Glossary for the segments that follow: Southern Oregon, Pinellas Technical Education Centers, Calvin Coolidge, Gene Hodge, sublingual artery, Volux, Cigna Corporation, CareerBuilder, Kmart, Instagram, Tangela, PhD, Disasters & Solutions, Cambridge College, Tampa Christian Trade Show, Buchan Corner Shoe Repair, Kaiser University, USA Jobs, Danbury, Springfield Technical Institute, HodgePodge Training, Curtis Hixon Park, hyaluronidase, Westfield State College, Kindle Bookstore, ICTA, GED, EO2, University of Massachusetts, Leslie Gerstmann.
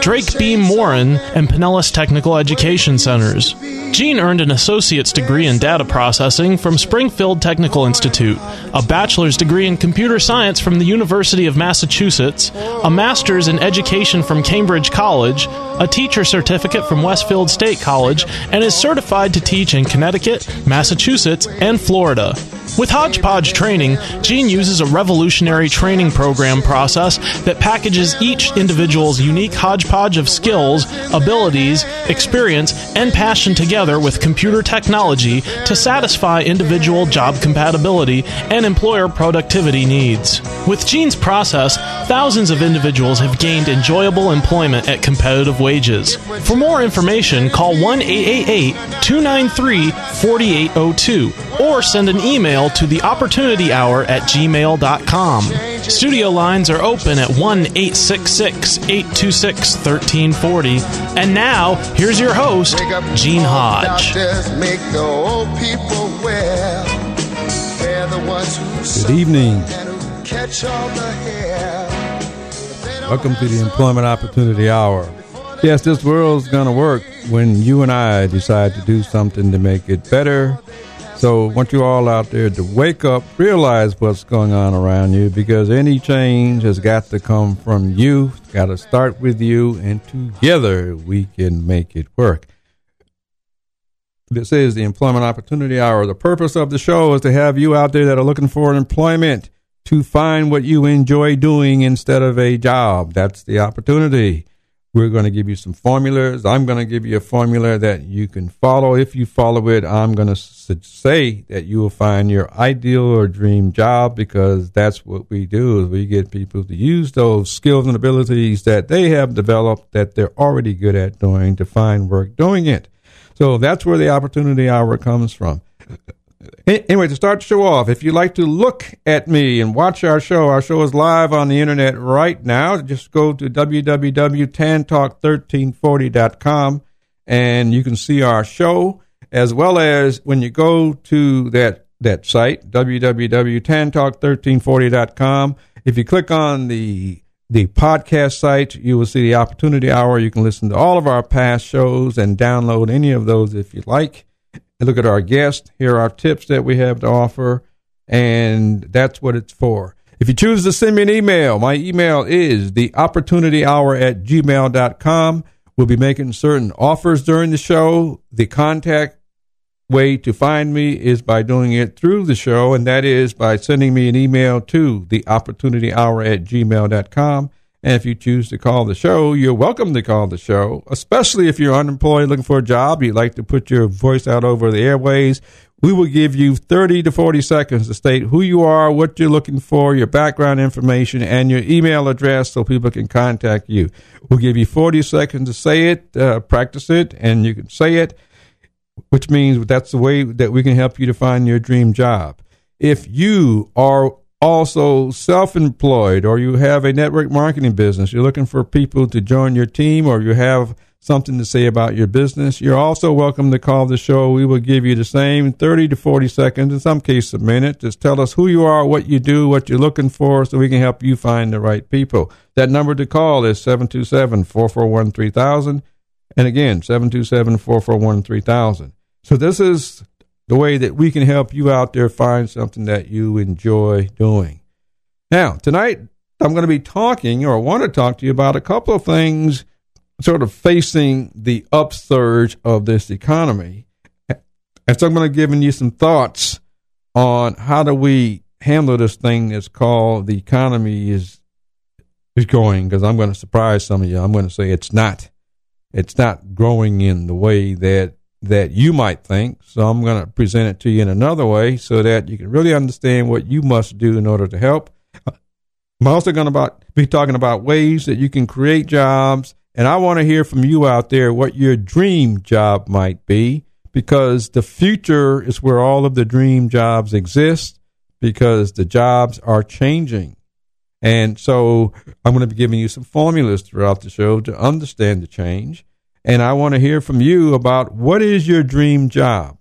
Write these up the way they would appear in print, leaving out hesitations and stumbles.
Drake B. Morin, and Pinellas Technical Education Centers. Gene earned an associate's degree in data processing from Springfield Technical Institute, a bachelor's degree in computer science from the University of Massachusetts, a master's in education from Cambridge College, a teacher certificate from Westfield State College, and is certified to teach in Connecticut, Massachusetts, and Florida. With HodgePodge Training, Gene uses a revolutionary training program process that packages each individual's unique hodgepodge of skills, abilities, experience, and passion together with computer technology to satisfy individual job compatibility and employer productivity needs. With Gene's process, thousands of individuals have gained enjoyable employment at competitive wages. For more information, call 1-888-293-4802 or send an email to theopportunityhour@gmail.com. Studio lines are open at 1-866-826-1340. And now, here's your host, Gene Hodge. Good evening. Welcome to the Employment Opportunity Hour. Yes, this world's going to work when you and I decide to do something to make it better. So I want you all out there to wake up, realize what's going on around you, because any change has got to come from you. It's got to start with you, and together we can make it work. This is the Employment Opportunity Hour. The purpose of the show is to have you out there that are looking for employment to find what you enjoy doing instead of a job. That's the opportunity. We're going to give you some formulas. I'm going to give you a formula that you can follow. If you follow it, I'm going to say that you will find your ideal or dream job, because that's what we do, is we get people to use those skills and abilities that they have developed that they're already good at doing to find work doing it. So that's where the Opportunity Hour comes from. Anyway, to start the show off, if you'd like to look at me and watch our show is live on the internet right now. Just go to www.tantalk1340.com and you can see our show, as well as when you go to that site, www.tantalk1340.com. If you click on the podcast site, you will see the Opportunity Hour. You can listen to all of our past shows and download any of those if you'd like. Look at our guests, hear our tips that we have to offer, and that's what it's for. If you choose to send me an email, my email is theopportunityhour@gmail.com. We'll be making certain offers during the show. The contact way to find me is by doing it through the show, and that is by sending me an email to theopportunityhour@gmail.com. And if you choose to call the show, you're welcome to call the show, especially if you're unemployed, looking for a job, you'd like to put your voice out over the airways. We will give you 30 to 40 seconds to state who you are, what you're looking for, your background information, and your email address so people can contact you. We'll give you 40 seconds to say it, practice it, and you can say it, which means that's the way that we can help you to find your dream job. If you are also self-employed, or you have a network marketing business, you're looking for people to join your team, or you have something to say about your business, you're also welcome to call the show. We will give you the same 30 to 40 seconds, in some cases a minute. Just tell us who you are, what you do, what you're looking for, so we can help you find the right people. That number to call is 727-441-3000, and again, 727-441-3000. So this is the way that we can help you out there find something that you enjoy doing. Now, tonight, I'm going to be talking, or want to talk to you about a couple of things sort of facing the upsurge of this economy. And so I'm going to give you some thoughts on how do we handle this thing that's called the economy is going, because I'm going to surprise some of you. I'm going to say it's not growing in the way that that you might think. So I'm going to present it to you in another way so that you can really understand what you must do in order to help. I'm also going to be talking about ways that you can create jobs, and I want to hear from you out there what your dream job might be, because the future is where all of the dream jobs exist, because the jobs are changing. And so I'm going to be giving you some formulas throughout the show to understand the change. And I want to hear from you about what is your dream job.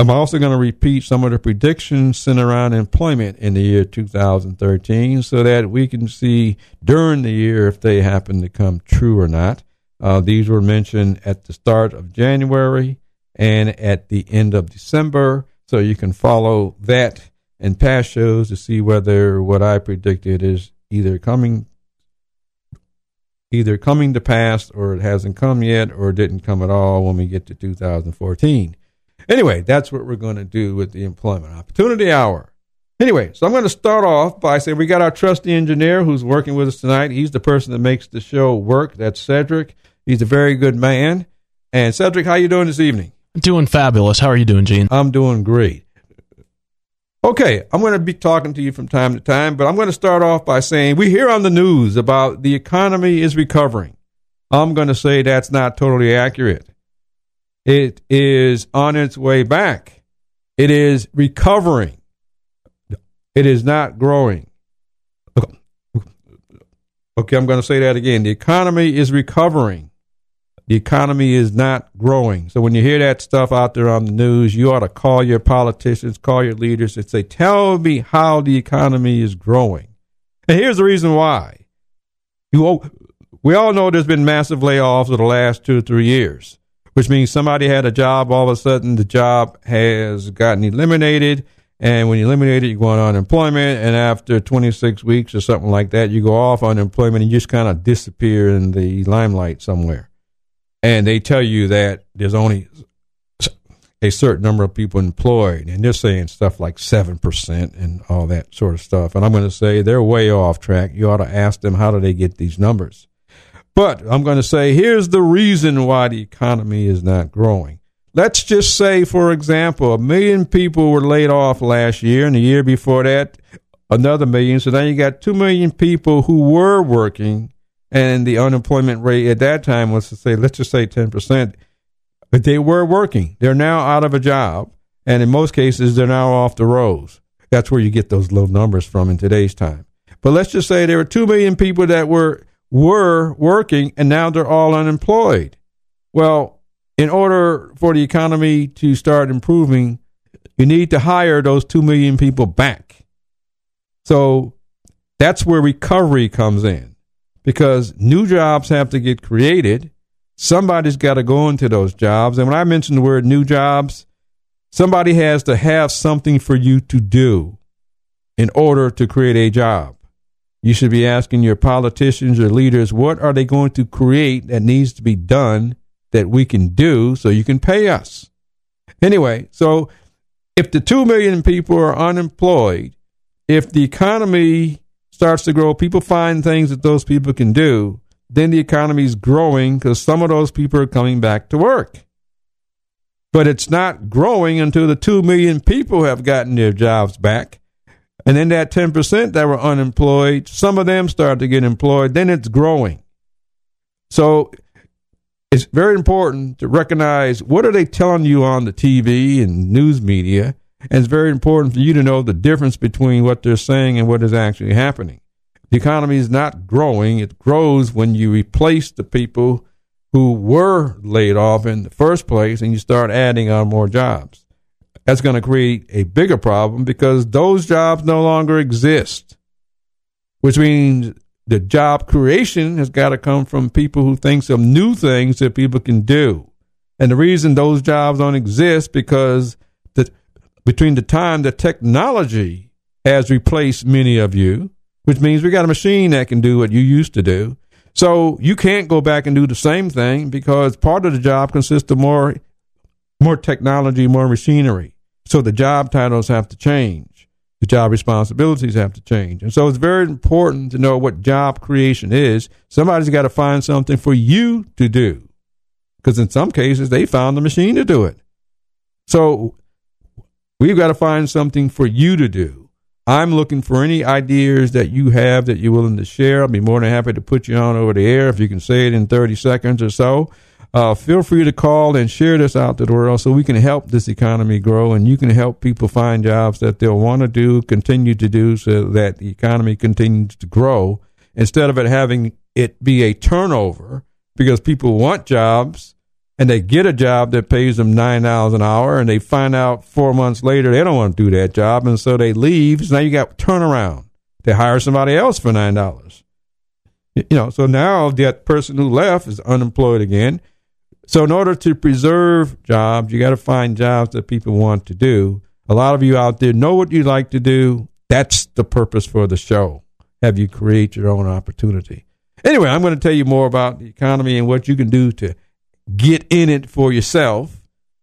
I'm also going to repeat some of the predictions centered around employment in the year 2013 so that we can see during the year if they happen to come true or not. These were mentioned at the start of January and at the end of December. So you can follow that and past shows to see whether what I predicted is either coming to pass, or it hasn't come yet, or didn't come at all when we get to 2014. Anyway, that's what we're going to do with the Employment Opportunity Hour. Anyway, so I'm going to start off by saying we got our trusty engineer who's working with us tonight. He's the person that makes the show work. That's Cedric. He's a very good man. And Cedric, how you doing this evening? Doing fabulous. How are you doing, Gene? I'm doing great. Okay, I'm going to be talking to you from time to time, but I'm going to start off by saying we hear on the news about the economy is recovering. I'm going to say that's not totally accurate. It is on its way back. It is recovering. It is not growing. Okay, I'm going to say that again. The economy is recovering. The economy is not growing. So when you hear that stuff out there on the news, you ought to call your politicians, call your leaders, and say, tell me how the economy is growing. And here's the reason why. We all know there's been massive layoffs over the last 2 or 3 years, which means somebody had a job, all of a sudden the job has gotten eliminated, and when you eliminate it, you go on unemployment, and after 26 weeks or something like that, you go off unemployment and you just kind of disappear in the limelight somewhere. And they tell you that there's only a certain number of people employed, and they're saying stuff like 7% and all that sort of stuff. And I'm going to say they're way off track. You ought to ask them, how do they get these numbers? But I'm going to say, here's the reason why the economy is not growing. Let's just say, for example, 1 million people were laid off last year, and the year before that, another 1 million. So now you got 2 million people who were working, and the unemployment rate at that time was, to say, let's just say 10%. But they were working. They're now out of a job, and in most cases, they're now off the rolls. That's where you get those low numbers from in today's time. But let's just say there were 2 million people that were working, and now they're all unemployed. Well, in order for the economy to start improving, you need to hire those 2 million people back. So that's where recovery comes in, because new jobs have to get created. Somebody's got to go into those jobs. And when I mention the word new jobs, somebody has to have something for you to do in order to create a job. You should be asking your politicians or leaders, what are they going to create that needs to be done that we can do so you can pay us? Anyway, so if the 2 million people are unemployed, if the economy starts to grow, people find things that those people can do, then the economy is growing because some of those people are coming back to work. But it's not growing until the 2 million people have gotten their jobs back. And then that 10% that were unemployed, some of them start to get employed, then it's growing. So it's very important to recognize what are they telling you on the TV and news media, and it's very important for you to know the difference between what they're saying and what is actually happening. The economy is not growing. It grows when you replace the people who were laid off in the first place and you start adding on more jobs. That's going to create a bigger problem because those jobs no longer exist, which means the job creation has got to come from people who think of new things that people can do. And the reason those jobs don't exist because between the time the technology has replaced many of you, which means we got a machine that can do what you used to do. So you can't go back and do the same thing because part of the job consists of more technology, more machinery. So the job titles have to change. The job responsibilities have to change. And so it's very important to know what job creation is. Somebody's got to find something for you to do. because in some cases they found the machine to do it. So we've got to find something for you to do. I'm looking for any ideas that you have that you're willing to share. I'll be more than happy to put you on over the air if you can say it in 30 seconds or so. Feel free to call and share this out to the world so we can help this economy grow, and you can help people find jobs that they'll want to do, continue to do, so that the economy continues to grow instead of it having it be a turnover, because people want jobs and they get a job that pays them $9 an hour and they find out 4 months later they don't want to do that job, and so they leave. So now you got turnaround. They hire somebody else for $9. So now that person who left is unemployed again. So in order to preserve jobs, you got to find jobs that people want to do. A lot of you out there know what you like to do. That's the purpose for the show. Have you create your own opportunity. Anyway, I'm going to tell you more about the economy and what you can do to get in it for yourself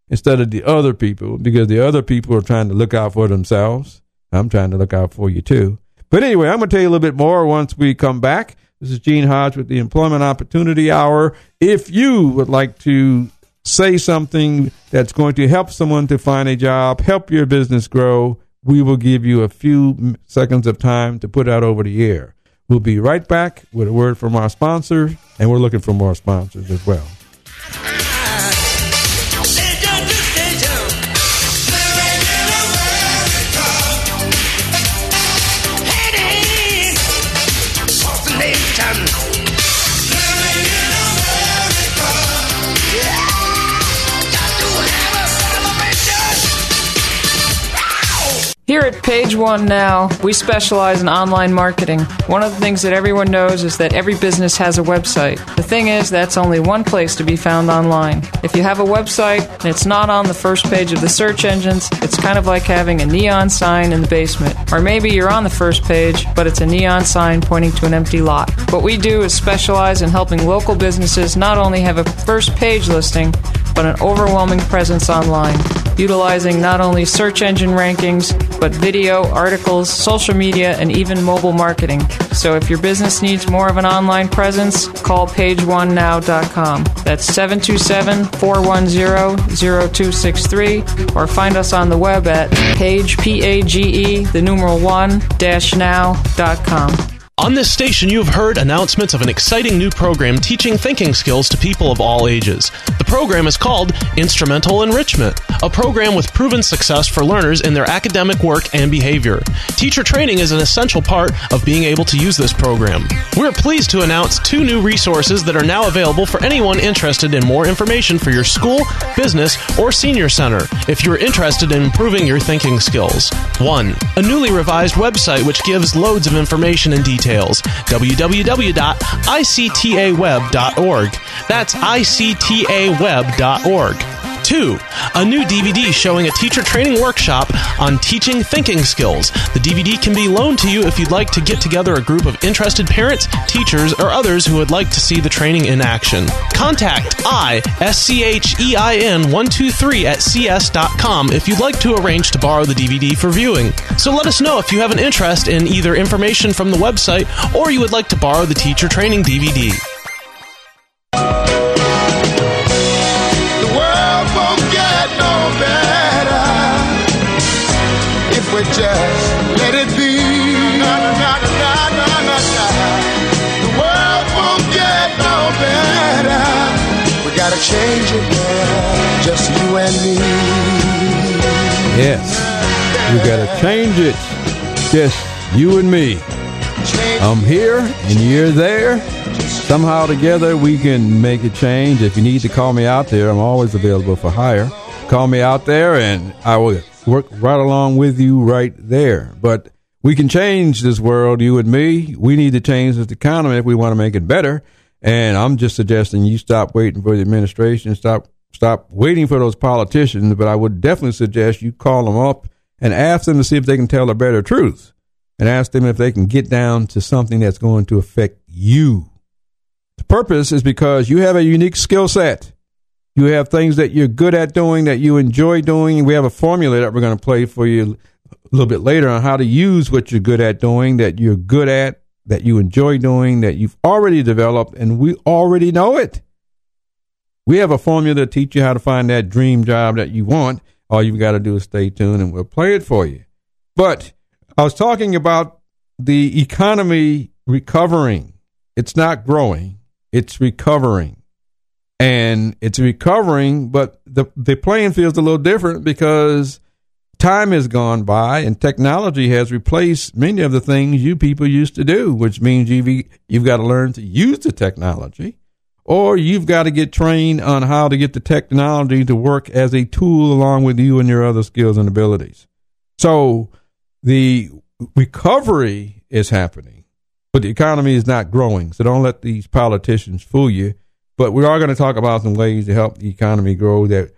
instead of the other people, because the other people are trying to look out for themselves. I'm trying to look out for you too. But anyway, I'm going to tell you a little bit more once we come back. This is Gene Hodge with the Employment Opportunity Hour. If you would like to say something that's going to help someone to find a job, help your business grow, we will give you a few seconds of time to put out over the air. We'll be right back with a word from our sponsor, and we're looking for more sponsors as well. Here at Page One Now, we specialize in online marketing. One of the things that everyone knows is that every business has a website. The thing is, that's only one place to be found online. If you have a website and it's not on the first page of the search engines, it's kind of like having a neon sign in the basement. Or maybe you're on the first page, but it's a neon sign pointing to an empty lot. What we do is specialize in helping local businesses not only have a first page listing, but an overwhelming presence online, utilizing not only search engine rankings, but video, articles, social media, and even mobile marketing. So if your business needs more of an online presence, call PageOneNow.com. That's 727-410-0263, or find us on the web at page, P-A-G-E, the numeral 1-now.com. On this station, you've heard announcements of an exciting new program teaching thinking skills to people of all ages. The program is called Instrumental Enrichment, a program with proven success for learners in their academic work and behavior. Teacher training is an essential part of being able to use this program. We're pleased to announce 2 new resources that are now available for anyone interested in more information for your school, business, or senior center if you're interested in improving your thinking skills. 1. A newly revised website which gives loads of information and details. www.ictaweb.org. That's ictaweb.org. 2. A new DVD showing a teacher training workshop on teaching thinking skills. The DVD can be loaned to you if you'd like to get together a group of interested parents, teachers, or others who would like to see the training in action. Contact ISCHEIN123@cs.com if you'd like to arrange to borrow the DVD for viewing. So let us know if you have an interest in either information from the website or you would like to borrow the teacher training DVD. Just let it be. Na, na, na, na, na, na. The world won't get no better. We gotta change it now. Just you and me. Yes, we gotta change it. Just you and me. I'm here and you're there. Somehow together we can make a change. If you need to call me out there, I'm always available for hire. Call me out there and I will work right along with you right there. But we can change this world, you and me. We need to change this economy if we want to make it better. And I'm just suggesting you stop waiting for the administration, stop waiting for those politicians. But I would definitely suggest you call them up and ask them to see if they can tell the better truth, and ask them if they can get down to something that's going to affect you. The purpose is because you have a unique skill set. You have things that you're good at doing, that you enjoy doing. We have a formula that we're going to play for you a little bit later on how to use what you're good at doing, that you're good at, that you enjoy doing, that you've already developed, and we already know it. We have a formula to teach you how to find that dream job that you want. All you've got to do is stay tuned and we'll play it for you. But I was talking about the economy recovering. It's not growing. It's recovering. And it's recovering, but the playing field's a little different because time has gone by and technology has replaced many of the things you people used to do, which means you've got to learn to use the technology, or you've got to get trained on how to get the technology to work as a tool along with you and your other skills and abilities. So the recovery is happening, but the economy is not growing. So don't let these politicians fool you. But we are going to talk about some ways to help the economy grow that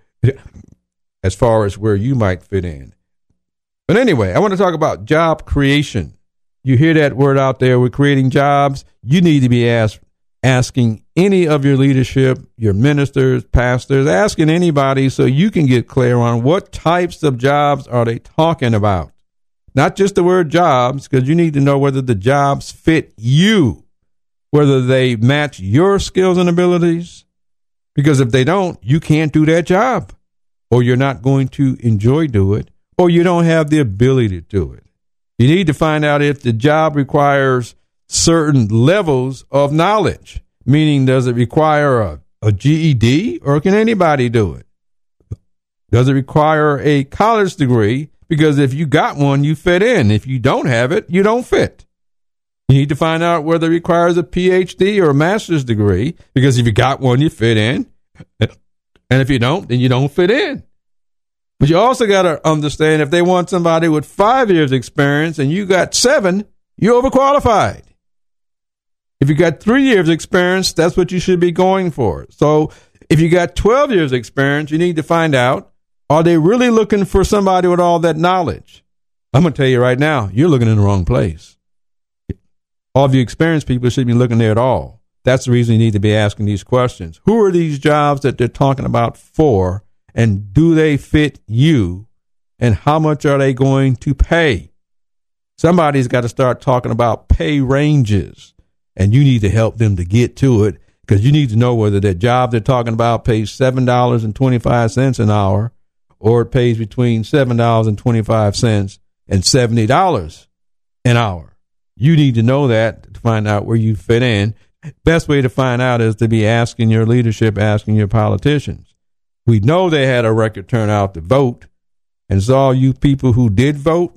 as far as where you might fit in. But anyway, I want to talk about job creation. You hear that word out there, we're creating jobs. You need to be asking any of your leadership, your ministers, pastors, asking anybody so you can get clear on what types of jobs are they talking about. Not just the word jobs, because you need to know whether the jobs fit you, whether they match your skills and abilities, because if they don't, you can't do that job, or you're not going to enjoy doing it, or you don't have the ability to do it. You need to find out if the job requires certain levels of knowledge, meaning does it require a GED, or can anybody do it? Does it require a college degree? Because if you got one, you fit in. If you don't have it, you don't fit. You need to find out whether it requires a PhD or a master's degree, because if you got one, you fit in. And if you don't, then you don't fit in. But you also got to understand if they want somebody with 5 years experience and you got 7, you're overqualified. If you got 3 years experience, that's what you should be going for. So if you got 12 years experience, you need to find out, are they really looking for somebody with all that knowledge? I'm going to tell you right now, you're looking in the wrong place. All of you experienced people shouldn't be looking there at all. That's the reason you need to be asking these questions. Who are these jobs that they're talking about for, and do they fit you, and how much are they going to pay? Somebody's got to start talking about pay ranges, and you need to help them to get to it, because you need to know whether that job they're talking about pays $7.25 an hour, or it pays between $7.25 and $70 an hour. You need to know that to find out where you fit in. Best way to find out is to be asking your leadership, asking your politicians. We know they had a record turnout to vote. And so all you people who did vote,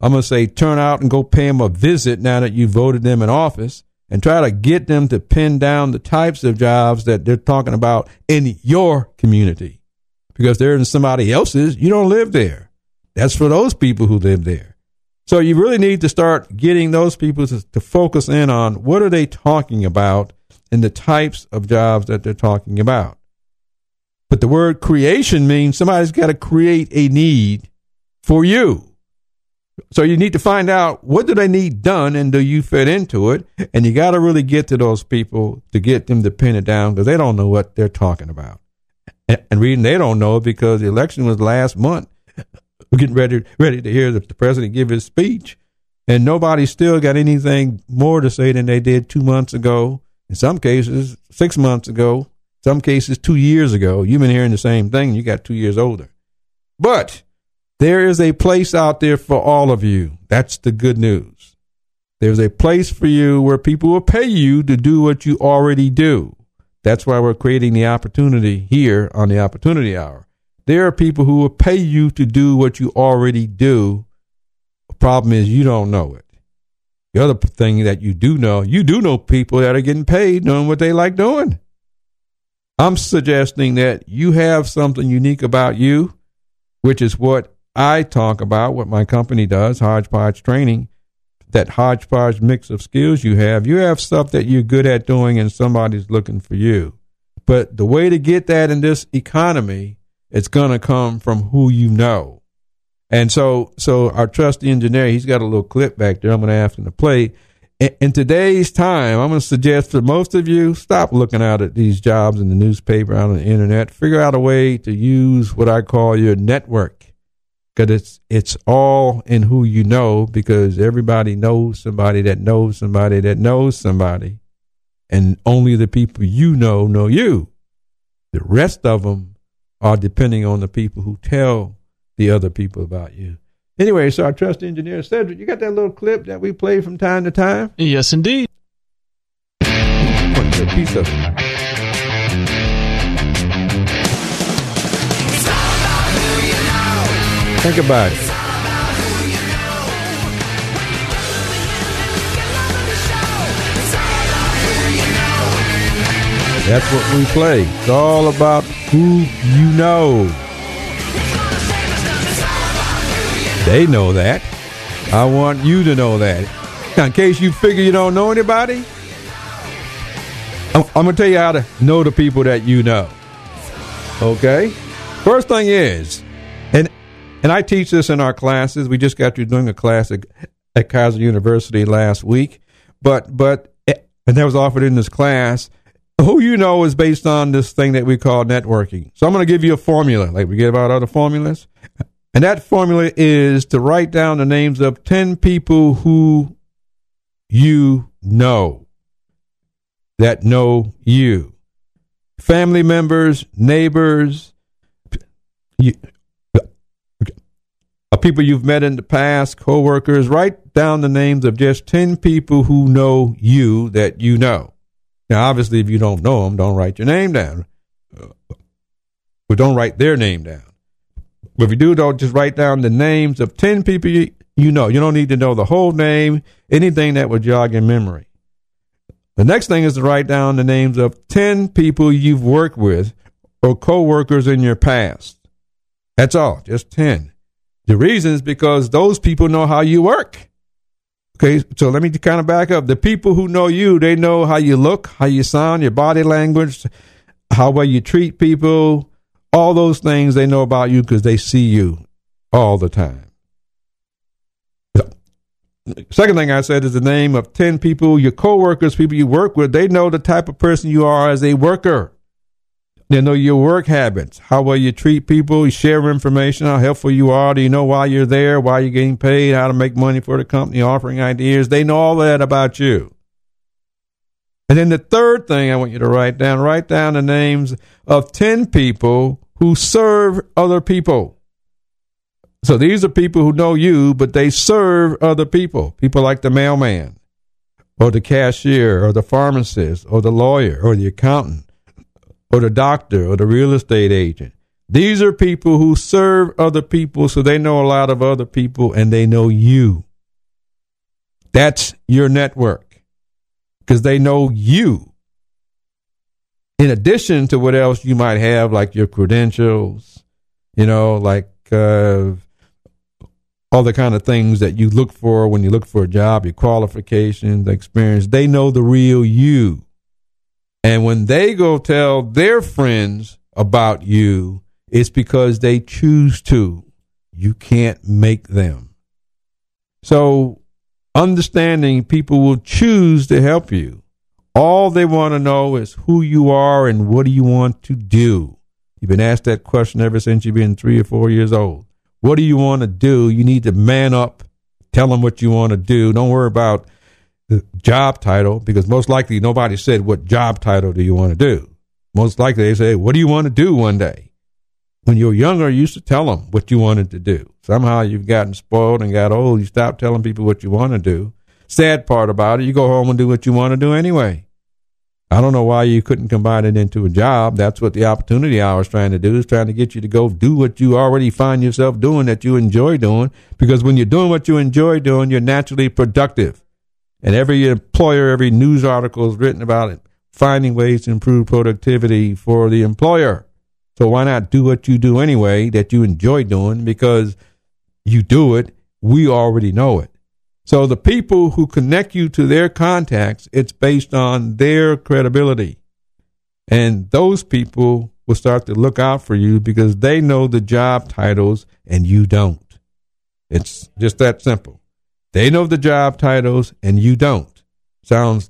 I'm going to say turn out and go pay them a visit now that you voted them in office, and try to get them to pin down the types of jobs that they're talking about in your community. Because they're in somebody else's, you don't live there. That's for those people who live there. So you really need to start getting those people to focus in on what are they talking about and the types of jobs that they're talking about. But the word creation means somebody's got to create a need for you. So you need to find out what do they need done and do you fit into it? And you got to really get to those people to get them to pin it down, because they don't know what they're talking about. And reading they don't know, because the election was last month. We're getting ready to hear the president give his speech, and nobody still got anything more to say than they did 2 months ago. In some cases, 6 months ago, some cases 2 years ago. You've been hearing the same thing. You got 2 years older, but there is a place out there for all of you. That's the good news. There's a place for you where people will pay you to do what you already do. That's why we're creating the opportunity here on the Opportunity Hour. There are people who will pay you to do what you already do. The problem is you don't know it. The other thing that you do know people that are getting paid doing what they like doing. I'm suggesting that you have something unique about you, which is what I talk about, what my company does, HodgePodge Training, that hodgepodge mix of skills you have. You have stuff that you're good at doing and somebody's looking for you. But the way to get that in this economy, it's going to come from who you know. And so our trusty engineer, he's got a little clip back there I'm going to ask him to play. In today's time, I'm going to suggest that most of you stop looking out at these jobs in the newspaper, on the internet. Figure out a way to use what I call your network, because it's all in who you know, because everybody knows somebody that knows somebody that knows somebody, and only the people you know you. The rest of them are depending on the people who tell the other people about you. Anyway, so our trust engineer, Cedric, you got that little clip that we play from time to time? Yes, indeed. What's a piece of it? Think about it. That's what we play. It's all about who you know. They know that. I want you to know that. Now, in case you figure you don't know anybody, I'm going to tell you how to know the people that you know. Okay? First thing is, and I teach this in our classes. We just got through doing a class at Kaiser University last week. And that was offered in this class. Who you know is based on this thing that we call networking. So I'm going to give you a formula, like we give out other formulas. And that formula is to write down the names of 10 people who you know, that know you. Family members, neighbors, people you've met in the past, coworkers. Write down the names of just 10 people who know you that you know. Now, obviously, if you don't know them, don't write your name down. Or don't write their name down. But if you do, though, just write down the names of 10 people you know. You don't need to know the whole name, anything that would jog your memory. The next thing is to write down the names of 10 people you've worked with or coworkers in your past. That's all, just 10. The reason is because those people know how you work. Okay, so let me kind of back up. The people who know you, they know how you look, how you sound, your body language, how well you treat people, all those things they know about you because they see you all the time. Second thing I said is the name of 10 people, your coworkers, people you work with, they know the type of person you are as a worker. They know your work habits, how well you treat people, you share information, how helpful you are. Do you know why you're there, why you're getting paid, how to make money for the company, offering ideas. They know all that about you. And then the third thing I want you to write down the names of 10 people who serve other people. So these are people who know you, but they serve other people. People like the mailman or the cashier or the pharmacist or the lawyer or the accountant, or the doctor, or the real estate agent. These are people who serve other people, so they know a lot of other people, and they know you. That's your network, because they know you. In addition to what else you might have, like your credentials, like all the kind of things that you look for when you look for a job, your qualifications, experience. They know the real you. And when they go tell their friends about you, it's because they choose to. You can't make them. So understanding people will choose to help you. All they want to know is who you are and what do you want to do. You've been asked that question ever since you've been 3 or 4 years old. What do you want to do? You need to man up. Tell them what you want to do. Don't worry about the job title, because most likely nobody said, what job title do you want to do? Most likely they say, what do you want to do one day? When you were younger, you used to tell them what you wanted to do. Somehow you've gotten spoiled and got old. You stopped telling people what you want to do. Sad part about it, you go home and do what you want to do anyway. I don't know why you couldn't combine it into a job. That's what the opportunity hour is trying to do, is trying to get you to go do what you already find yourself doing that you enjoy doing, because when you're doing what you enjoy doing, you're naturally productive. And every employer, every news article is written about it, finding ways to improve productivity for the employer. So why not do what you do anyway that you enjoy doing, because you do it, we already know it. So the people who connect you to their contacts, it's based on their credibility. And those people will start to look out for you because they know the job titles and you don't. It's just that simple. They know the job titles and you don't. Sounds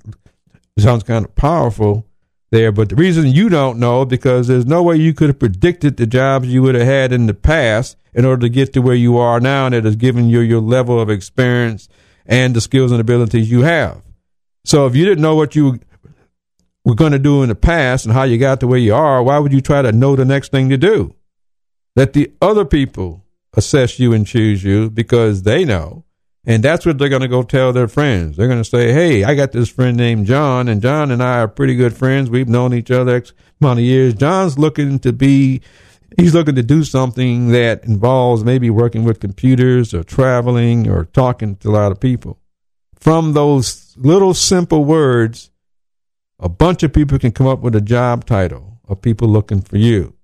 kind of powerful there, but the reason you don't know is because there's no way you could have predicted the jobs you would have had in the past in order to get to where you are now, and it has given you your level of experience and the skills and abilities you have. So if you didn't know what you were going to do in the past and how you got to where you are, why would you try to know the next thing to do? Let the other people assess you and choose you because they know. And that's what they're going to go tell their friends. They're going to say, hey, I got this friend named John, and John and I are pretty good friends. We've known each other X amount of years. John's looking to be, he's looking to do something that involves maybe working with computers or traveling or talking to a lot of people. From those little simple words, a bunch of people can come up with a job title of people looking for you.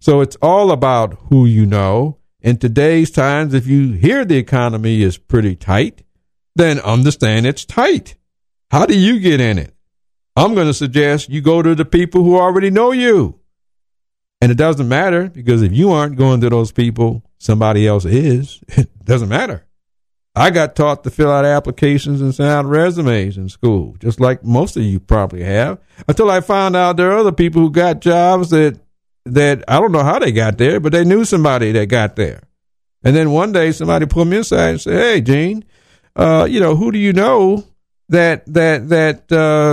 So it's all about who you know. In today's times, if you hear the economy is pretty tight, then understand it's tight. How do you get in it? I'm going to suggest you go to the people who already know you. And it doesn't matter, because if you aren't going to those people, somebody else is. It doesn't matter. I got taught to fill out applications and send out resumes in school, just like most of you probably have, until I found out there are other people who got jobs that I don't know how they got there, but they knew somebody that got there. And then one day somebody pulled me inside and said, hey, Gene, who do you know that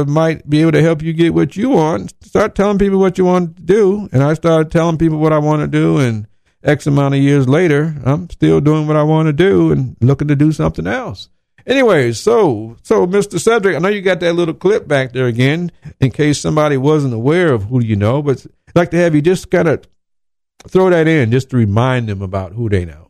might be able to help you get what you want? Start telling people what you want to do. And I started telling people what I want to do. And X amount of years later, I'm still doing what I want to do and looking to do something else. Anyway, so Mr. Cedric, I know you got that little clip back there again, in case somebody wasn't aware of who you know, but I'd like to have you just kind of throw that in just to remind them about who they know.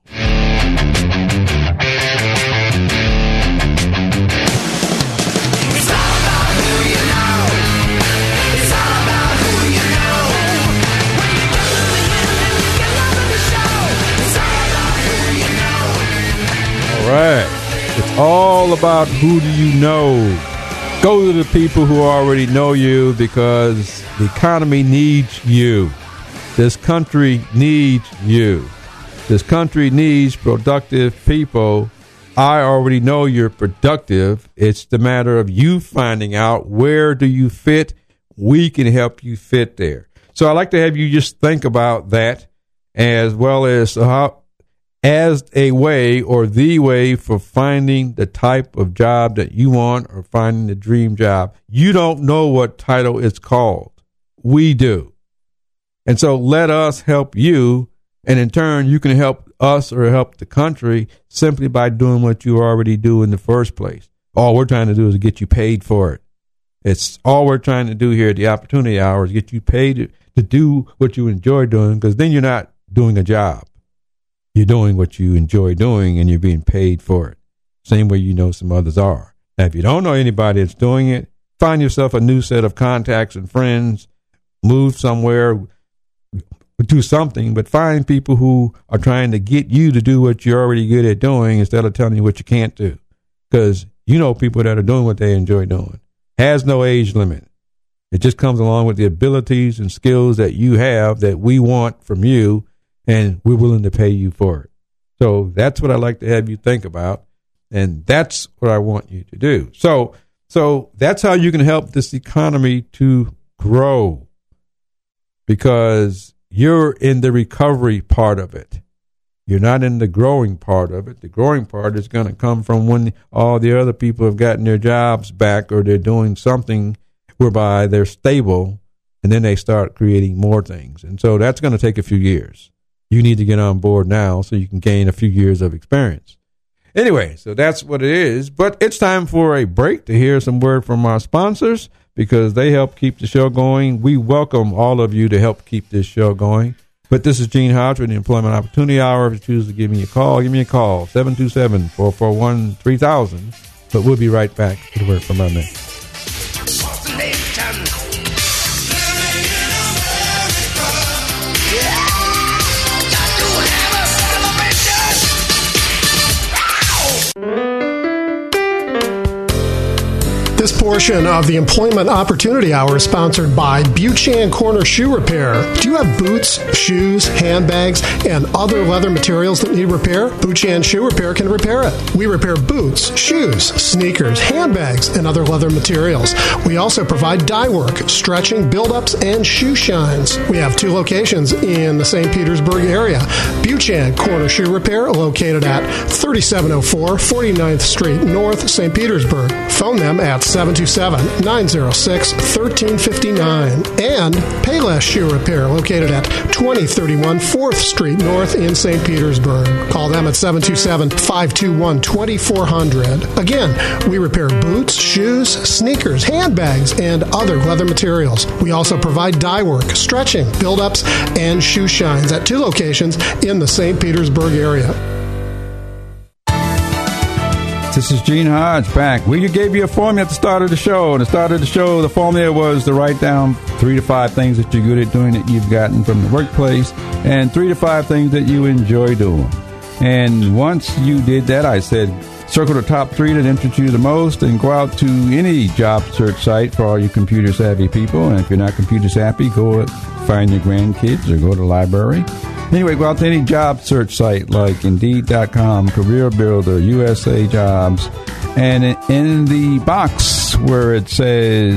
All right. It's all about who do you know. Go to the people who already know you, because the economy needs you. This country needs you. This country needs productive people. I already know you're productive. It's the matter of you finding out, where do you fit? We can help you fit there. So I'd like to have you just think about that, as well as as a way, or the way, for finding the type of job that you want, or finding the dream job. You don't know what title it's called. We do. And so let us help you. And in turn, you can help us or help the country simply by doing what you already do in the first place. All we're trying to do is get you paid for it. It's all we're trying to do here at the Opportunity Hour, is get you paid to do what you enjoy doing, because then you're not doing a job. You're doing what you enjoy doing, and you're being paid for it. Same way some others are. Now, if you don't know anybody that's doing it, find yourself a new set of contacts and friends, move somewhere, do something, but find people who are trying to get you to do what you're already good at doing, instead of telling you what you can't do. Because people that are doing what they enjoy doing. Has no age limit. It just comes along with the abilities and skills that you have that we want from you, and we're willing to pay you for it. So that's what I like to have you think about, and that's what I want you to do. So that's how you can help this economy to grow, because you're in the recovery part of it. You're not in the growing part of it. The growing part is going to come from when all the other people have gotten their jobs back, or they're doing something whereby they're stable, and then they start creating more things. And so that's going to take a few years. You need to get on board now so you can gain a few years of experience. Anyway, so that's what it is. But it's time for a break to hear some word from our sponsors, because they help keep the show going. We welcome all of you to help keep this show going. But this is Gene Hodge with the Employment Opportunity Hour. If you choose to give me a call, give me a call, 727-441-3000. But we'll be right back to word from our men. This portion of the Employment Opportunity Hour is sponsored by Buchan Corner Shoe Repair. Do you have boots, shoes, handbags, and other leather materials that need repair? Buchan Shoe Repair can repair it. We repair boots, shoes, sneakers, handbags, and other leather materials. We also provide dye work, stretching, build-ups, and shoe shines. We have two locations in the St. Petersburg area. Buchan Corner Shoe Repair, located at 3704 49th Street North, St. Petersburg. Phone them at 727-441-3000 227-906-1359. And Payless Shoe Repair, located at 2031 4th Street North in St. Petersburg. Call them at 727-521-2400. Again, we repair boots, shoes, sneakers, handbags, and other leather materials. We also provide dye work, stretching, buildups, and shoe shines at 2 locations in the St. Petersburg area. This is Gene Hodge back. We gave you a formula at the start of the show. At the start of the show, the formula was to write down 3 to 5 things that you're good at doing that you've gotten from the workplace, and 3 to 5 things that you enjoy doing. And once you did that, I said, circle the top 3 that interest you the most and go out to any job search site for all you computer-savvy people. And if you're not computer-savvy, go find your grandkids or go to the library. Anyway, go out to any job search site like Indeed.com, CareerBuilder, USA Jobs. And in the box where it says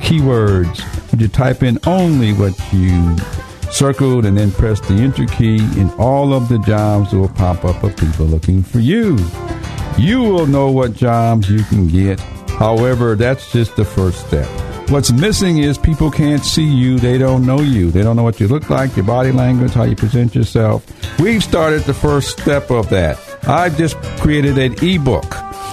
keywords, you type in only what you circled and then press the Enter key, and all of the jobs will pop up of people looking for you. You will know what jobs you can get. However, that's just the first step. What's missing is people can't see you. They don't know you. They don't know what you look like, your body language, how you present yourself. We've started the first step of that. I've just created an ebook.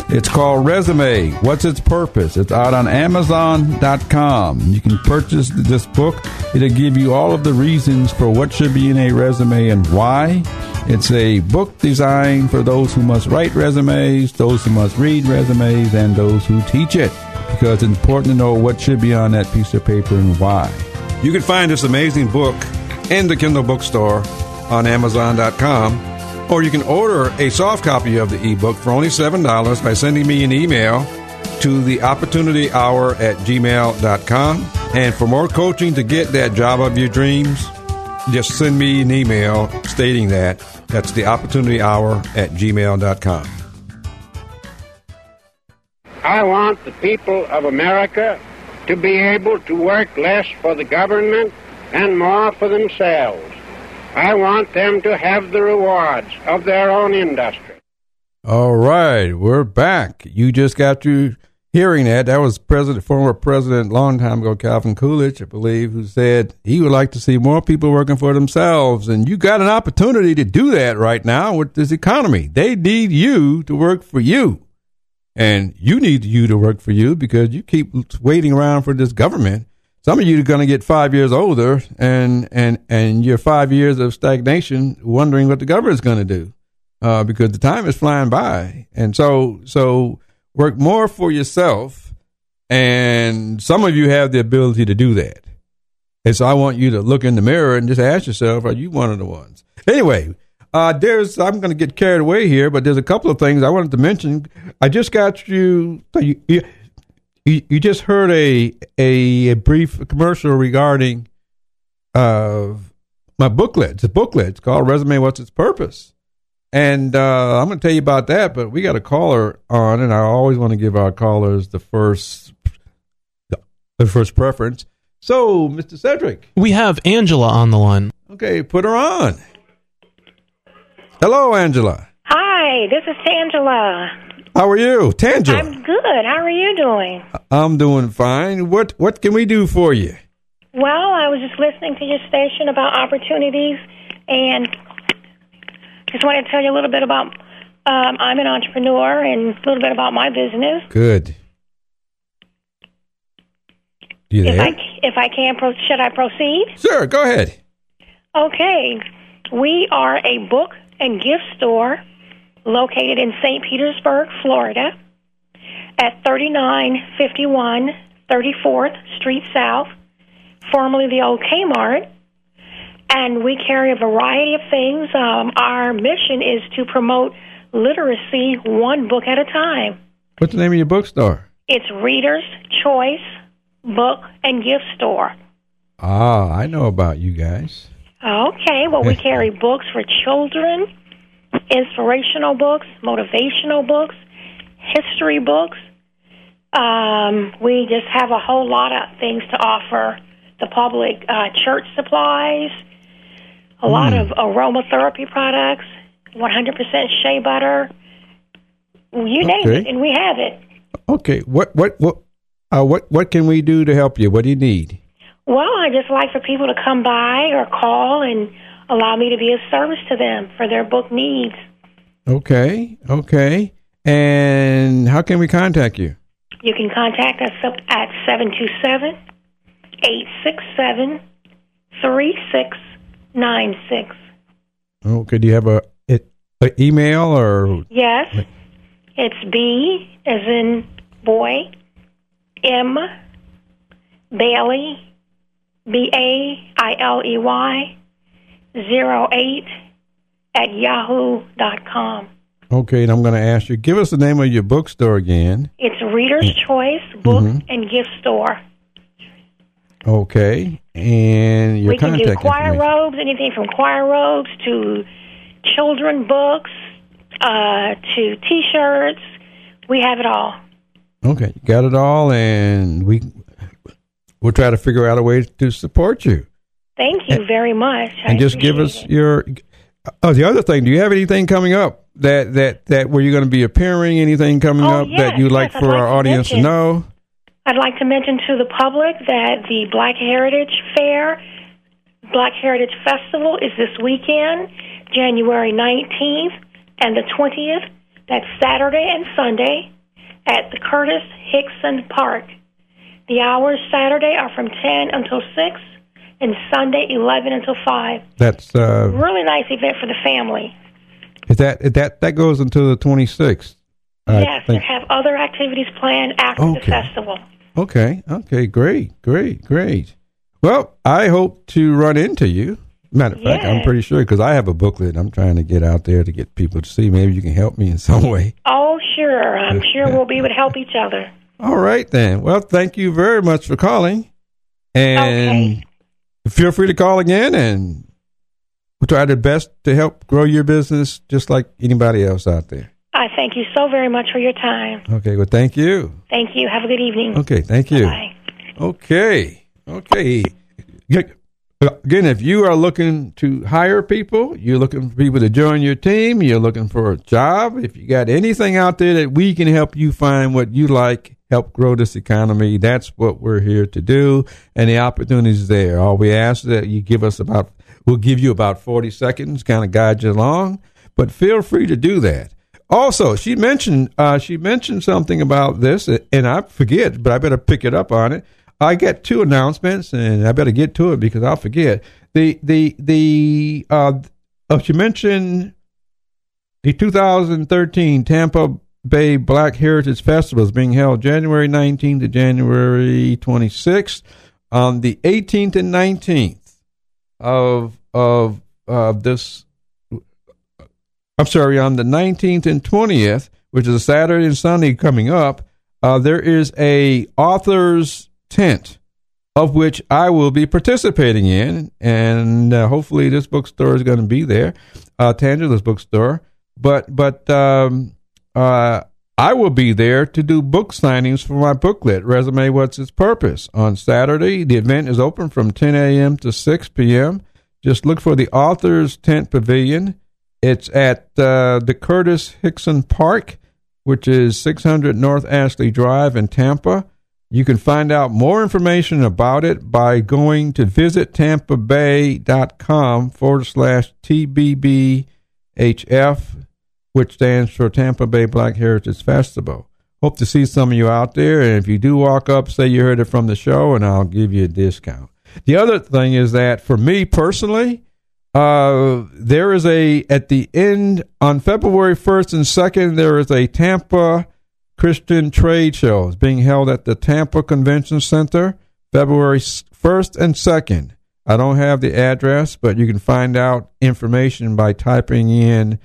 It's called Resume. What's its purpose? It's out on Amazon.com. You can purchase this book. It'll give you all of the reasons for what should be in a resume and why. It's a book designed for those who must write resumes, those who must read resumes, and those who teach it, because it's important to know what should be on that piece of paper and why. You can find this amazing book in the Kindle Bookstore on Amazon.com. Or you can order a soft copy of the ebook for only $7 by sending me an email to theopportunityhour@gmail.com. And for more coaching to get that job of your dreams, just send me an email stating that. That's theopportunityhour@gmail.com. I want the people of America to be able to work less for the government and more for themselves. I want them to have the rewards of their own industry. All right, we're back. You just got to hearing that. That was former president, long time ago, Calvin Coolidge, I believe, who said he would like to see more people working for themselves. And you got an opportunity to do that right now with this economy. They need you to work for you. And you need you to work for you because you keep waiting around for this government. Some of you are going to get 5 years older and your 5 years of stagnation wondering what the government's going to do because the time is flying by. And so work more for yourself. And some of you have the ability to do that. And so I want you to look in the mirror and just ask yourself, are you one of the ones? Anyway, I'm going to get carried away here, but there's a couple of things I wanted to mention. I just got you. You just heard a brief commercial regarding my booklet. It's a booklet. It's called Resume, What's Its Purpose? And I'm going to tell you about that, but we got a caller on, and I always want to give our callers the first preference. So, Mr. Cedric. We have Angela on the line. Okay, put her on. Hello, Angela. Hi, this is Tangela. How are you, Tangela? I'm good. How are you doing? I'm doing fine. What can we do for you? Well, I was just listening to your station about opportunities, and just wanted to tell you a little bit about I'm an entrepreneur and a little bit about my business. Good. You there? If I can, should I proceed? Sure, go ahead. Okay, we are a book and gift store located in St. Petersburg, Florida, at 3951 34th Street South, formerly the old Kmart, and we carry a variety of things. Our mission is to promote literacy one book at a time. What's the name of your bookstore? It's Reader's Choice Book and Gift Store. Ah, I know about you guys. Okay, well, we carry books for children, inspirational books, motivational books, history books. We just have a whole lot of things to offer the public. Church supplies, a lot of aromatherapy products, 100% shea butter. You name it, and we have it. Okay. What What can we do to help you? What do you need? Well, I just like for people to come by or call and allow me to be of service to them for their book needs. Okay. And how can we contact you? You can contact us at 727-867-3696. Oh, could you have an email or? Yes. It's B as in boy, M, Bailey, Bailey, 08 at yahoo.com. Okay, and I'm going to ask you, give us the name of your bookstore again. It's Reader's Choice Book and Gift Store. Okay, and your contact information. We can do choir robes, anything from choir robes to children books to T-shirts. We have it all. Okay, you got it all, and we'll try to figure out a way to support you. Thank you very much. And just give us your... Oh, the other thing, do you have anything coming up that where you're going to be appearing, anything coming up that you'd like for our audience to know? I'd like to mention to the public that the Black Heritage Festival is this weekend, January 19th and the 20th. That's Saturday and Sunday at the Curtis Hixon Park. The hours Saturday are from 10 until 6, and Sunday 11 until 5. That's a really nice event for the family. Is that goes until the 26th? Yes, they have other activities planned after the festival. Okay, great. Well, I hope to run into you. Matter of fact, I'm pretty sure, because I have a booklet I'm trying to get out there to get people to see. Maybe you can help me in some way. Oh, sure. I'm sure we'll be able to help each other. All right, then. Well, thank you very much for calling. And feel free to call again, and we'll try our best to help grow your business just like anybody else out there. I thank you so very much for your time. Okay, well, thank you. Thank you. Have a good evening. Okay, thank you. Bye. Okay. Again, if you are looking to hire people, you're looking for people to join your team, you're looking for a job, if you got anything out there that we can help you find what you like, help grow this economy, that's what we're here to do, and the opportunity's there. All we ask is that you give us we'll give you about 40 seconds, kind of guide you along, but feel free to do that. Also, she mentioned something about this, and I forget, but I better pick it up on it. I get two announcements, and I better get to it because I'll forget. She mentioned the 2013 Tampa Bay Black Heritage Festival is being held January 19th to January 26th on the 18th and 19th of this. I'm sorry, on the 19th and 20th, which is a Saturday and Sunday coming up. There is a author's tent, of which I will be participating in, and hopefully this bookstore is going to be there, Tangela's bookstore. But I will be there to do book signings for my booklet, Resume, What's Its Purpose? On Saturday, the event is open from 10 a.m. to 6 p.m. Just look for the Author's Tent Pavilion. It's at the Curtis Hixon Park, which is 600 North Ashley Drive in Tampa. You can find out more information about it by going to visit tampabay.com/TBBHF, which stands for Tampa Bay Black Heritage Festival. Hope to see some of you out there. And if you do walk up, say you heard it from the show, and I'll give you a discount. The other thing is that for me personally, there is at the end on February 1st and 2nd, there is a Tampa Christian Trade Show. It's being held at the Tampa Convention Center, February 1st and 2nd. I don't have the address, but you can find out information by typing in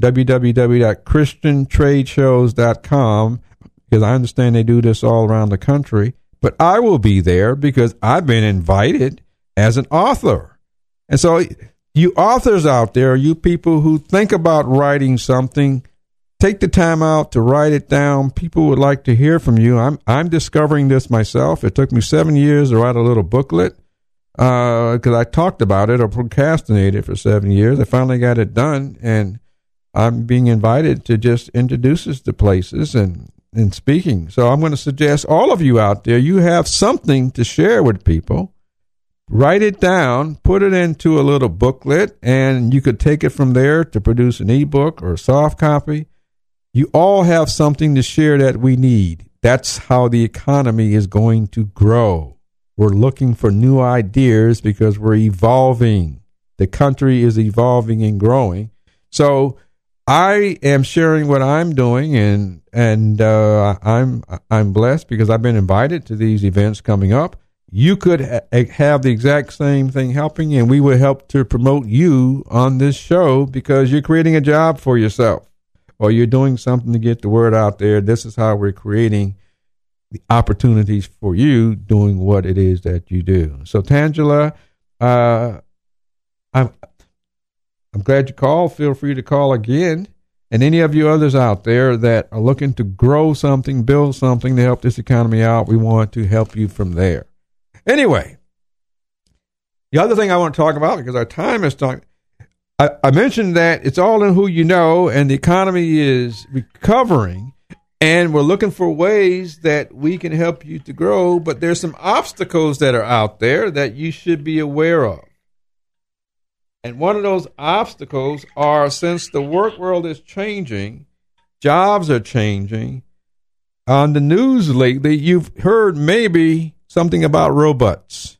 www.christiantradeshows.com, because I understand they do this all around the country. But I will be there because I've been invited as an author. And so you authors out there, you people who think about writing something, take the time out to write it down. People would like to hear from you. I'm discovering this myself. It took me 7 years to write a little booklet because I talked about it or procrastinated for 7 years. I finally got it done, and I'm being invited to just introduce us to places, and in speaking. So I'm going to suggest all of you out there, you have something to share with people. Write it down, put it into a little booklet, and you could take it from there to produce an ebook or a soft copy. You all have something to share that we need. That's how the economy is going to grow. We're looking for new ideas because we're evolving. The country is evolving and growing. So I am sharing what I'm doing, and I'm blessed because I've been invited to these events coming up. You could have the exact same thing helping, and we would help to promote you on this show because you're creating a job for yourself, or you're doing something to get the word out there. This is how we're creating the opportunities for you doing what it is that you do. So, Tangela, I'm glad you called. Feel free to call again. And any of you others out there that are looking to grow something, build something to help this economy out, we want to help you from there. Anyway, the other thing I want to talk about, because our time is talking, I mentioned that it's all in who you know, and the economy is recovering, and we're looking for ways that we can help you to grow, but there's some obstacles that are out there that you should be aware of. And one of those obstacles are, since the work world is changing, jobs are changing, on the news lately, you've heard maybe something about robots.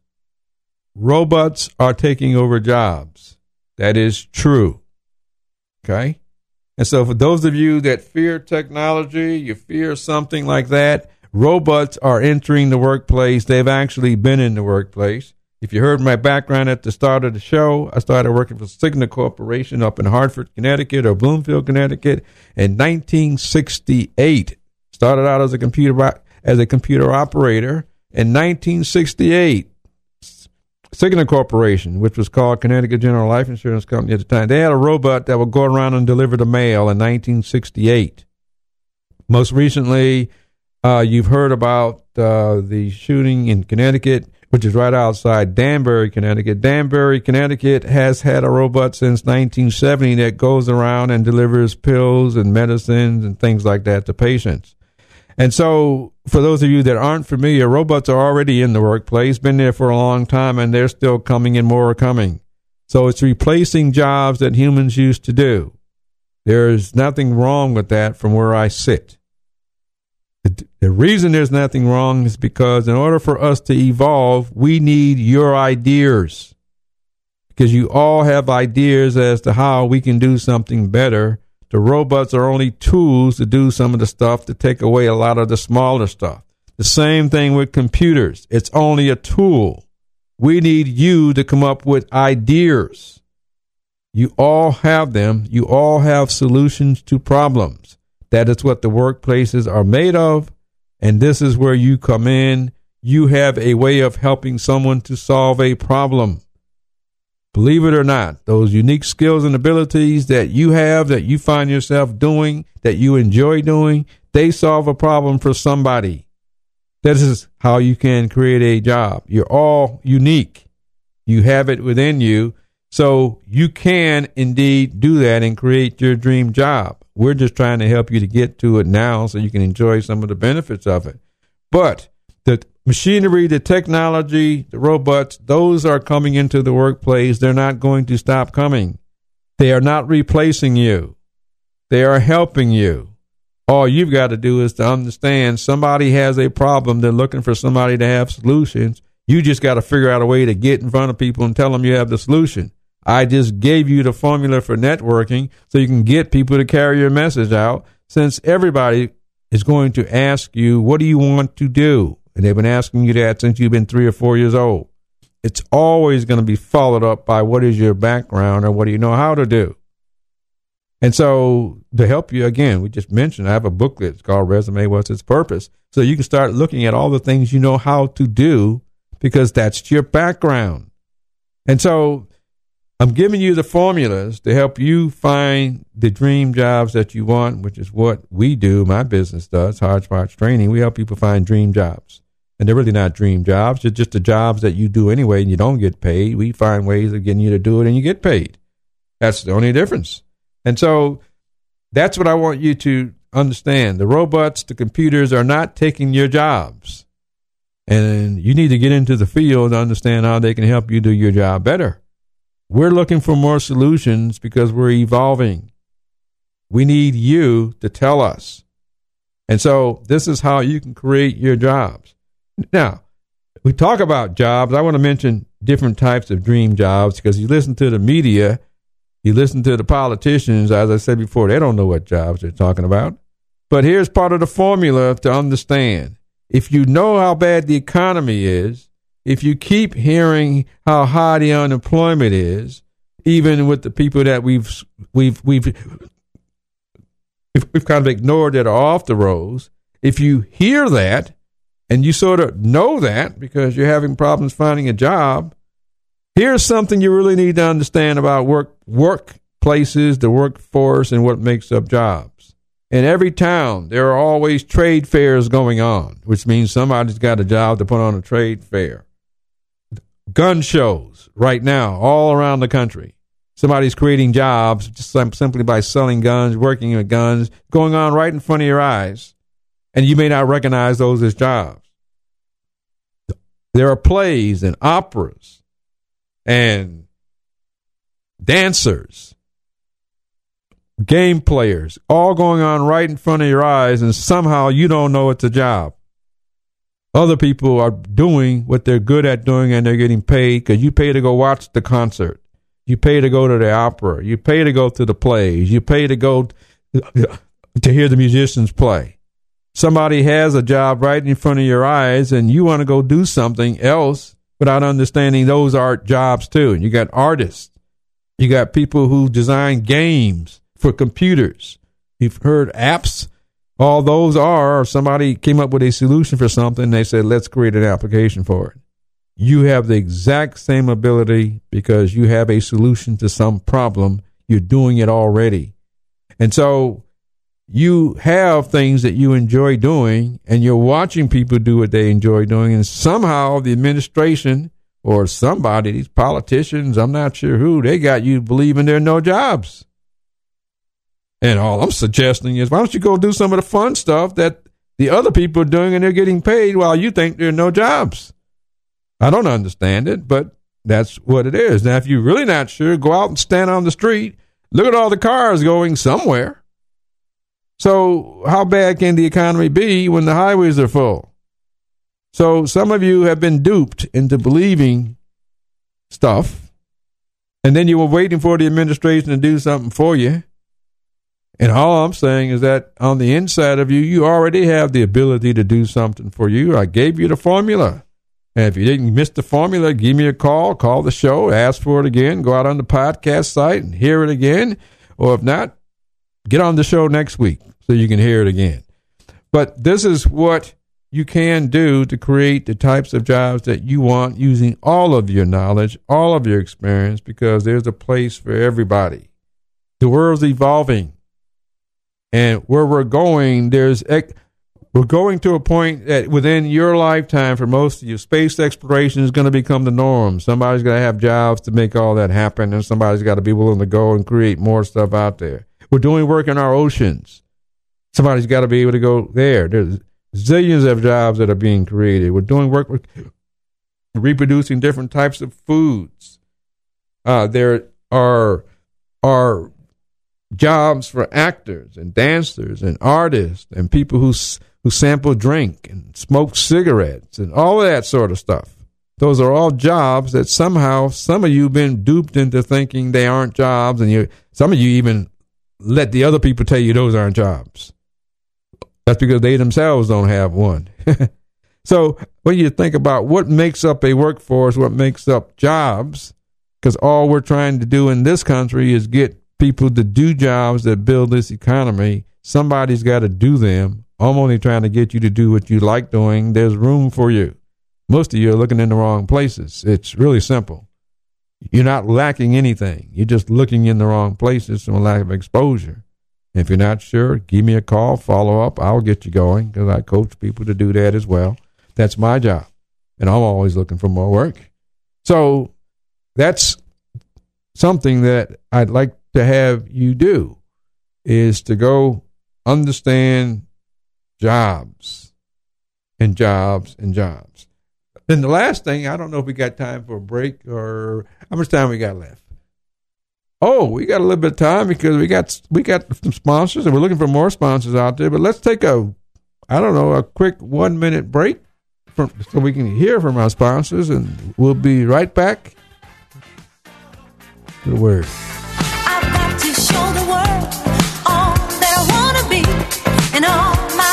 Robots are taking over jobs. That is true. Okay? And so for those of you that fear technology, you fear something like that, robots are entering the workplace. They've actually been in the workplace. If you heard my background at the start of the show, I started working for Cigna Corporation up in Hartford, Connecticut, or Bloomfield, Connecticut, in 1968. Started out as a computer operator. In 1968, Cigna Corporation, which was called Connecticut General Life Insurance Company at the time, they had a robot that would go around and deliver the mail in 1968. Most recently, you've heard about the shooting in Connecticut, which is right outside Danbury, Connecticut. Danbury, Connecticut has had a robot since 1970 that goes around and delivers pills and medicines and things like that to patients. And so for those of you that aren't familiar, robots are already in the workplace, been there for a long time, and they're still coming and more are coming. So it's replacing jobs that humans used to do. There's nothing wrong with that from where I sit. The reason there's nothing wrong is because in order for us to evolve, we need your ideas, because you all have ideas as to how we can do something better. The robots are only tools to do some of the stuff, to take away a lot of the smaller stuff. The same thing with computers. It's only a tool. We need you to come up with ideas. You all have them. You all have solutions to problems. That is what the workplaces are made of, and this is where you come in. You have a way of helping someone to solve a problem. Believe it or not, those unique skills and abilities that you have, that you find yourself doing, that you enjoy doing, they solve a problem for somebody. This is how you can create a job. You're all unique. You have it within you, so you can indeed do that and create your dream job. We're just trying to help you to get to it now so you can enjoy some of the benefits of it. But the machinery, the technology, the robots, those are coming into the workplace. They're not going to stop coming. They are not replacing you. They are helping you. All you've got to do is to understand somebody has a problem. They're looking for somebody to have solutions. You just got to figure out a way to get in front of people and tell them you have the solution. I just gave you the formula for networking so you can get people to carry your message out, since everybody is going to ask you, what do you want to do? And they've been asking you that since you've been 3 or 4 years old. It's always going to be followed up by, what is your background, or what do you know how to do? And so to help you, again, we just mentioned, I have a booklet. It's called Resume, What's Its Purpose? So you can start looking at all the things you know how to do, because that's your background. And so I'm giving you the formulas to help you find the dream jobs that you want, which is what we do. My business does, HodgePodge Training. We help people find dream jobs. And they're really not dream jobs. They're just the jobs that you do anyway and you don't get paid. We find ways of getting you to do it and you get paid. That's the only difference. And so that's what I want you to understand, the robots, the computers are not taking your jobs. And you need to get into the field to understand how they can help you do your job better. We're looking for more solutions because we're evolving. We need you to tell us. And so this is how you can create your jobs. Now, we talk about jobs. I want to mention different types of dream jobs because you listen to the media, you listen to the politicians, as I said before, they don't know what jobs they're talking about. But here's part of the formula to understand. If you know how bad the economy is, if you keep hearing how high the unemployment is, even with the people that we've kind of ignored that are off the rolls, if you hear that and you sort of know that because you're having problems finding a job, here's something you really need to understand about workplaces, the workforce, and what makes up jobs. In every town, there are always trade fairs going on, which means somebody's got a job to put on a trade fair. Gun shows right now all around the country. Somebody's creating jobs just simply by selling guns, working with guns, going on right in front of your eyes, and you may not recognize those as jobs. There are plays and operas and dancers, game players, all going on right in front of your eyes, and somehow you don't know it's a job. Other people are doing what they're good at doing, and they're getting paid because you pay to go watch the concert. You pay to go to the opera. You pay to go to the plays. You pay to go to hear the musicians play. Somebody has a job right in front of your eyes, and you want to go do something else without understanding those are jobs too. And you got artists. You got people who design games for computers. You've heard apps. All those are somebody came up with a solution for something. They said, let's create an application for it. You have the exact same ability because you have a solution to some problem. You're doing it already. And so you have things that you enjoy doing, and you're watching people do what they enjoy doing. And somehow the administration or somebody, these politicians, I'm not sure who, they got you believing there are no jobs. And all I'm suggesting is, why don't you go do some of the fun stuff that the other people are doing and they're getting paid while you think there are no jobs? I don't understand it, but that's what it is. Now, if you're really not sure, go out and stand on the street. Look at all the cars going somewhere. So how bad can the economy be when the highways are full? So some of you have been duped into believing stuff, and then you were waiting for the administration to do something for you. And all I'm saying is that on the inside of you, you already have the ability to do something for you. I gave you the formula. And if you didn't miss the formula, give me a call the show, ask for it again, go out on the podcast site and hear it again. Or if not, get on the show next week so you can hear it again. But this is what you can do to create the types of jobs that you want using all of your knowledge, all of your experience, because there's a place for everybody. The world's evolving. And where we're going, we're going to a point that within your lifetime, for most of you, space exploration is going to become the norm. Somebody's going to have jobs to make all that happen, and somebody's got to be willing to go and create more stuff out there. We're doing work in our oceans. Somebody's got to be able to go there. There's zillions of jobs that are being created. We're doing work with reproducing different types of foods. There are jobs for actors and dancers and artists and people who sample drink and smoke cigarettes and all of that sort of stuff. Those are all jobs that somehow some of you have been duped into thinking they aren't jobs, and some of you even let the other people tell you those aren't jobs. That's because they themselves don't have one. So when you think about what makes up a workforce, what makes up jobs, because all we're trying to do in this country is get people to do jobs that build this economy. Somebody's got to do them. I'm only trying to get you to do what you like doing. There's room for you. Most of you are looking in the wrong places. It's really simple. You're not lacking anything. You're just looking in the wrong places from a lack of exposure. If you're not sure, give me a call, follow up. I'll get you going because I coach people to do that as well. That's my job. And I'm always looking for more work. So that's something that I'd like to have you do, is to go understand jobs and jobs and jobs. Then the last thing, I don't know if we got time for a break or how much time we got left. Oh, we got a little bit of time because we got some sponsors and we're looking for more sponsors out there. But let's take a quick 1 minute break so we can hear from our sponsors, and we'll be right back. The word. I've got to show the world all that I want to be and all my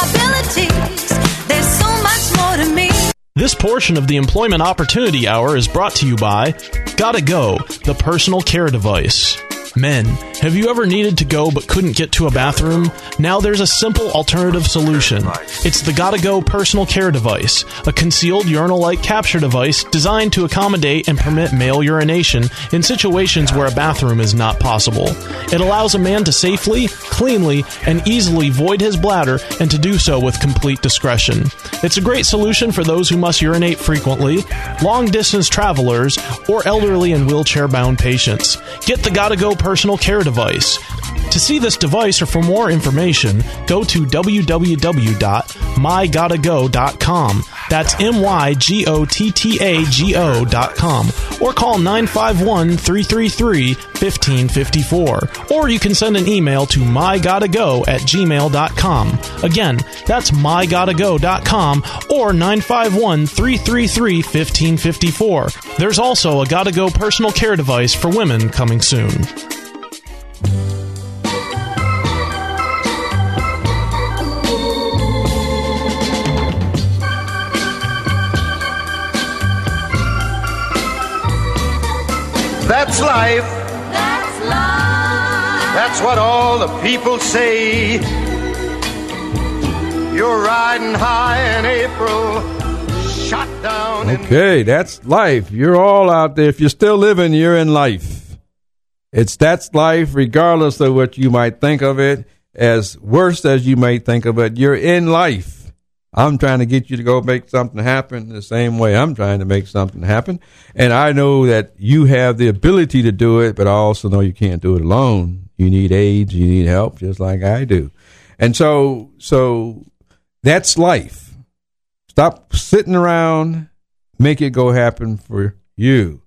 abilities. There's so much more to me. This portion of the Employment Opportunity Hour is brought to you by Gotta Go, the personal care device. Men, have you ever needed to go but couldn't get to a bathroom? Now there's a simple alternative solution. It's the Gotta Go personal care device, a concealed urinal-like capture device designed to accommodate and permit male urination in situations where a bathroom is not possible. It allows a man to safely, cleanly, and easily void his bladder, and to do so with complete discretion. It's a great solution for those who must urinate frequently, long-distance travelers, or elderly and wheelchair-bound patients. Get the Gotta Go personal care device. To see this device or for more information, go to www.mygottago.com. That's mygottago.com, or call 951-333-1554, or you can send an email to mygottago@gmail.com. Again, that's mygottago.com or 951-333-1554. There's also a Gotta Go personal care device for women coming soon. That's life. That's life. That's what all the people say. You're riding high in April, shot down. Okay, that's life. You're all out there. If you're still living, you're in life. That's life, regardless of what you might think of it, as worse as you may think of it. You're in life. I'm trying to get you to go make something happen the same way I'm trying to make something happen. And I know that you have the ability to do it, but I also know you can't do it alone. You need aids, you need help, just like I do. And so that's life. Stop sitting around, make it go happen for you.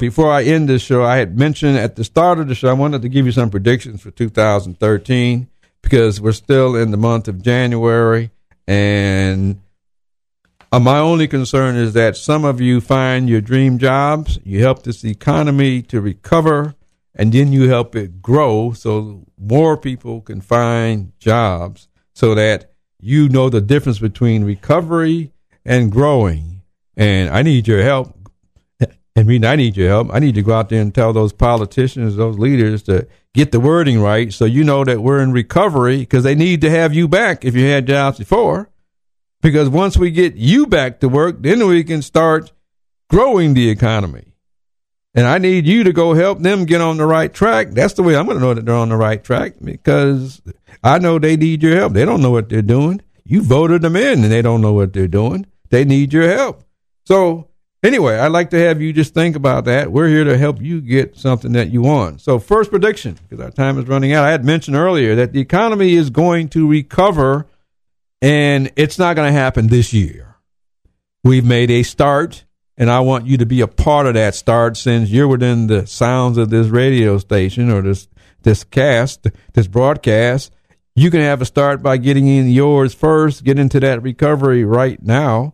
Before I end this show, I had mentioned at the start of the show, I wanted to give you some predictions for 2013, because we're still in the month of January. And my only concern is that some of you find your dream jobs, you help this economy to recover, and then you help it grow so more people can find jobs, so that you know the difference between recovery and growing. And I need your help. I need your help. I need to go out there and tell those politicians, those leaders, to get the wording right so you know that we're in recovery, because they need to have you back if you had jobs before. Because once we get you back to work, then we can start growing the economy. And I need you to go help them get on the right track. That's the way I'm going to know that they're on the right track, because I know they need your help. They don't know what they're doing. You voted them in and they don't know what they're doing. They need your help. So anyway, I'd like to have you just think about that. We're here to help you get something that you want. So first prediction, because our time is running out. I had mentioned earlier that the economy is going to recover, and it's not going to happen this year. We've made a start, and I want you to be a part of that start, since you're within the sounds of this radio station or this broadcast. You can have a start by getting in yours first, get into that recovery right now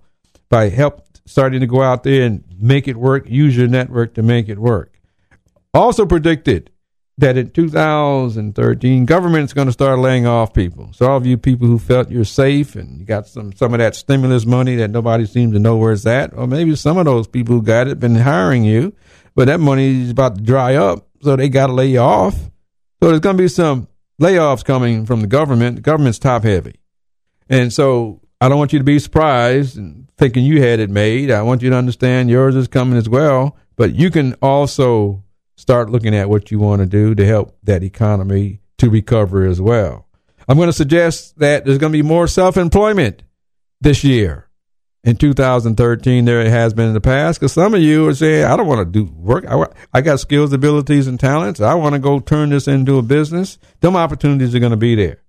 by help. Starting to go out there and make it work. Use your network to make it work. Also predicted that in 2013, government's going to start laying off people. So all of you people who felt you're safe and you got some of that stimulus money that nobody seems to know where it's at, or maybe some of those people who got it been hiring you, but that money is about to dry up, so they got to lay you off. So there's going to be some layoffs coming from the government. The government's top heavy. And so I don't want you to be surprised and thinking you had it made. I want you to understand yours is coming as well, but you can also start looking at what you want to do to help that economy to recover as well. I'm going to suggest that there's going to be more self-employment this year in 2013 than it has been in the past, because some of you are saying, I don't want to do work. I got skills, abilities, and talents. I want to go turn this into a business. Them opportunities are going to be there.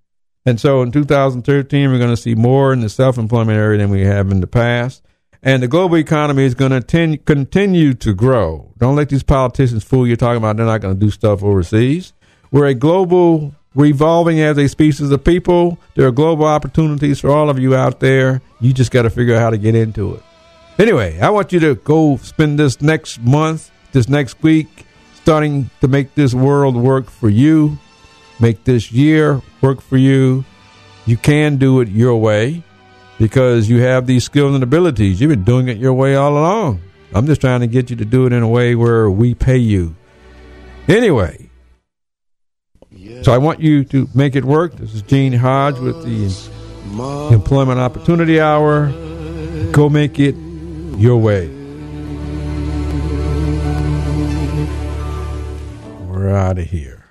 And so in 2013, we're going to see more in the self-employment area than we have in the past. And the global economy is going to continue to grow. Don't let these politicians fool you talking about they're not going to do stuff overseas. We're a global, revolving as a species of people. There are global opportunities for all of you out there. You just got to figure out how to get into it. Anyway, I want you to go spend this next month, this next week, starting to make this world work for you. Make this year work for you. You can do it your way because you have these skills and abilities. You've been doing it your way all along. I'm just trying to get you to do it in a way where we pay you. Anyway, yeah. So I want you to make it work. This is Gene Hodge with the Employment Opportunity Hour. Go make it your way. We're out of here.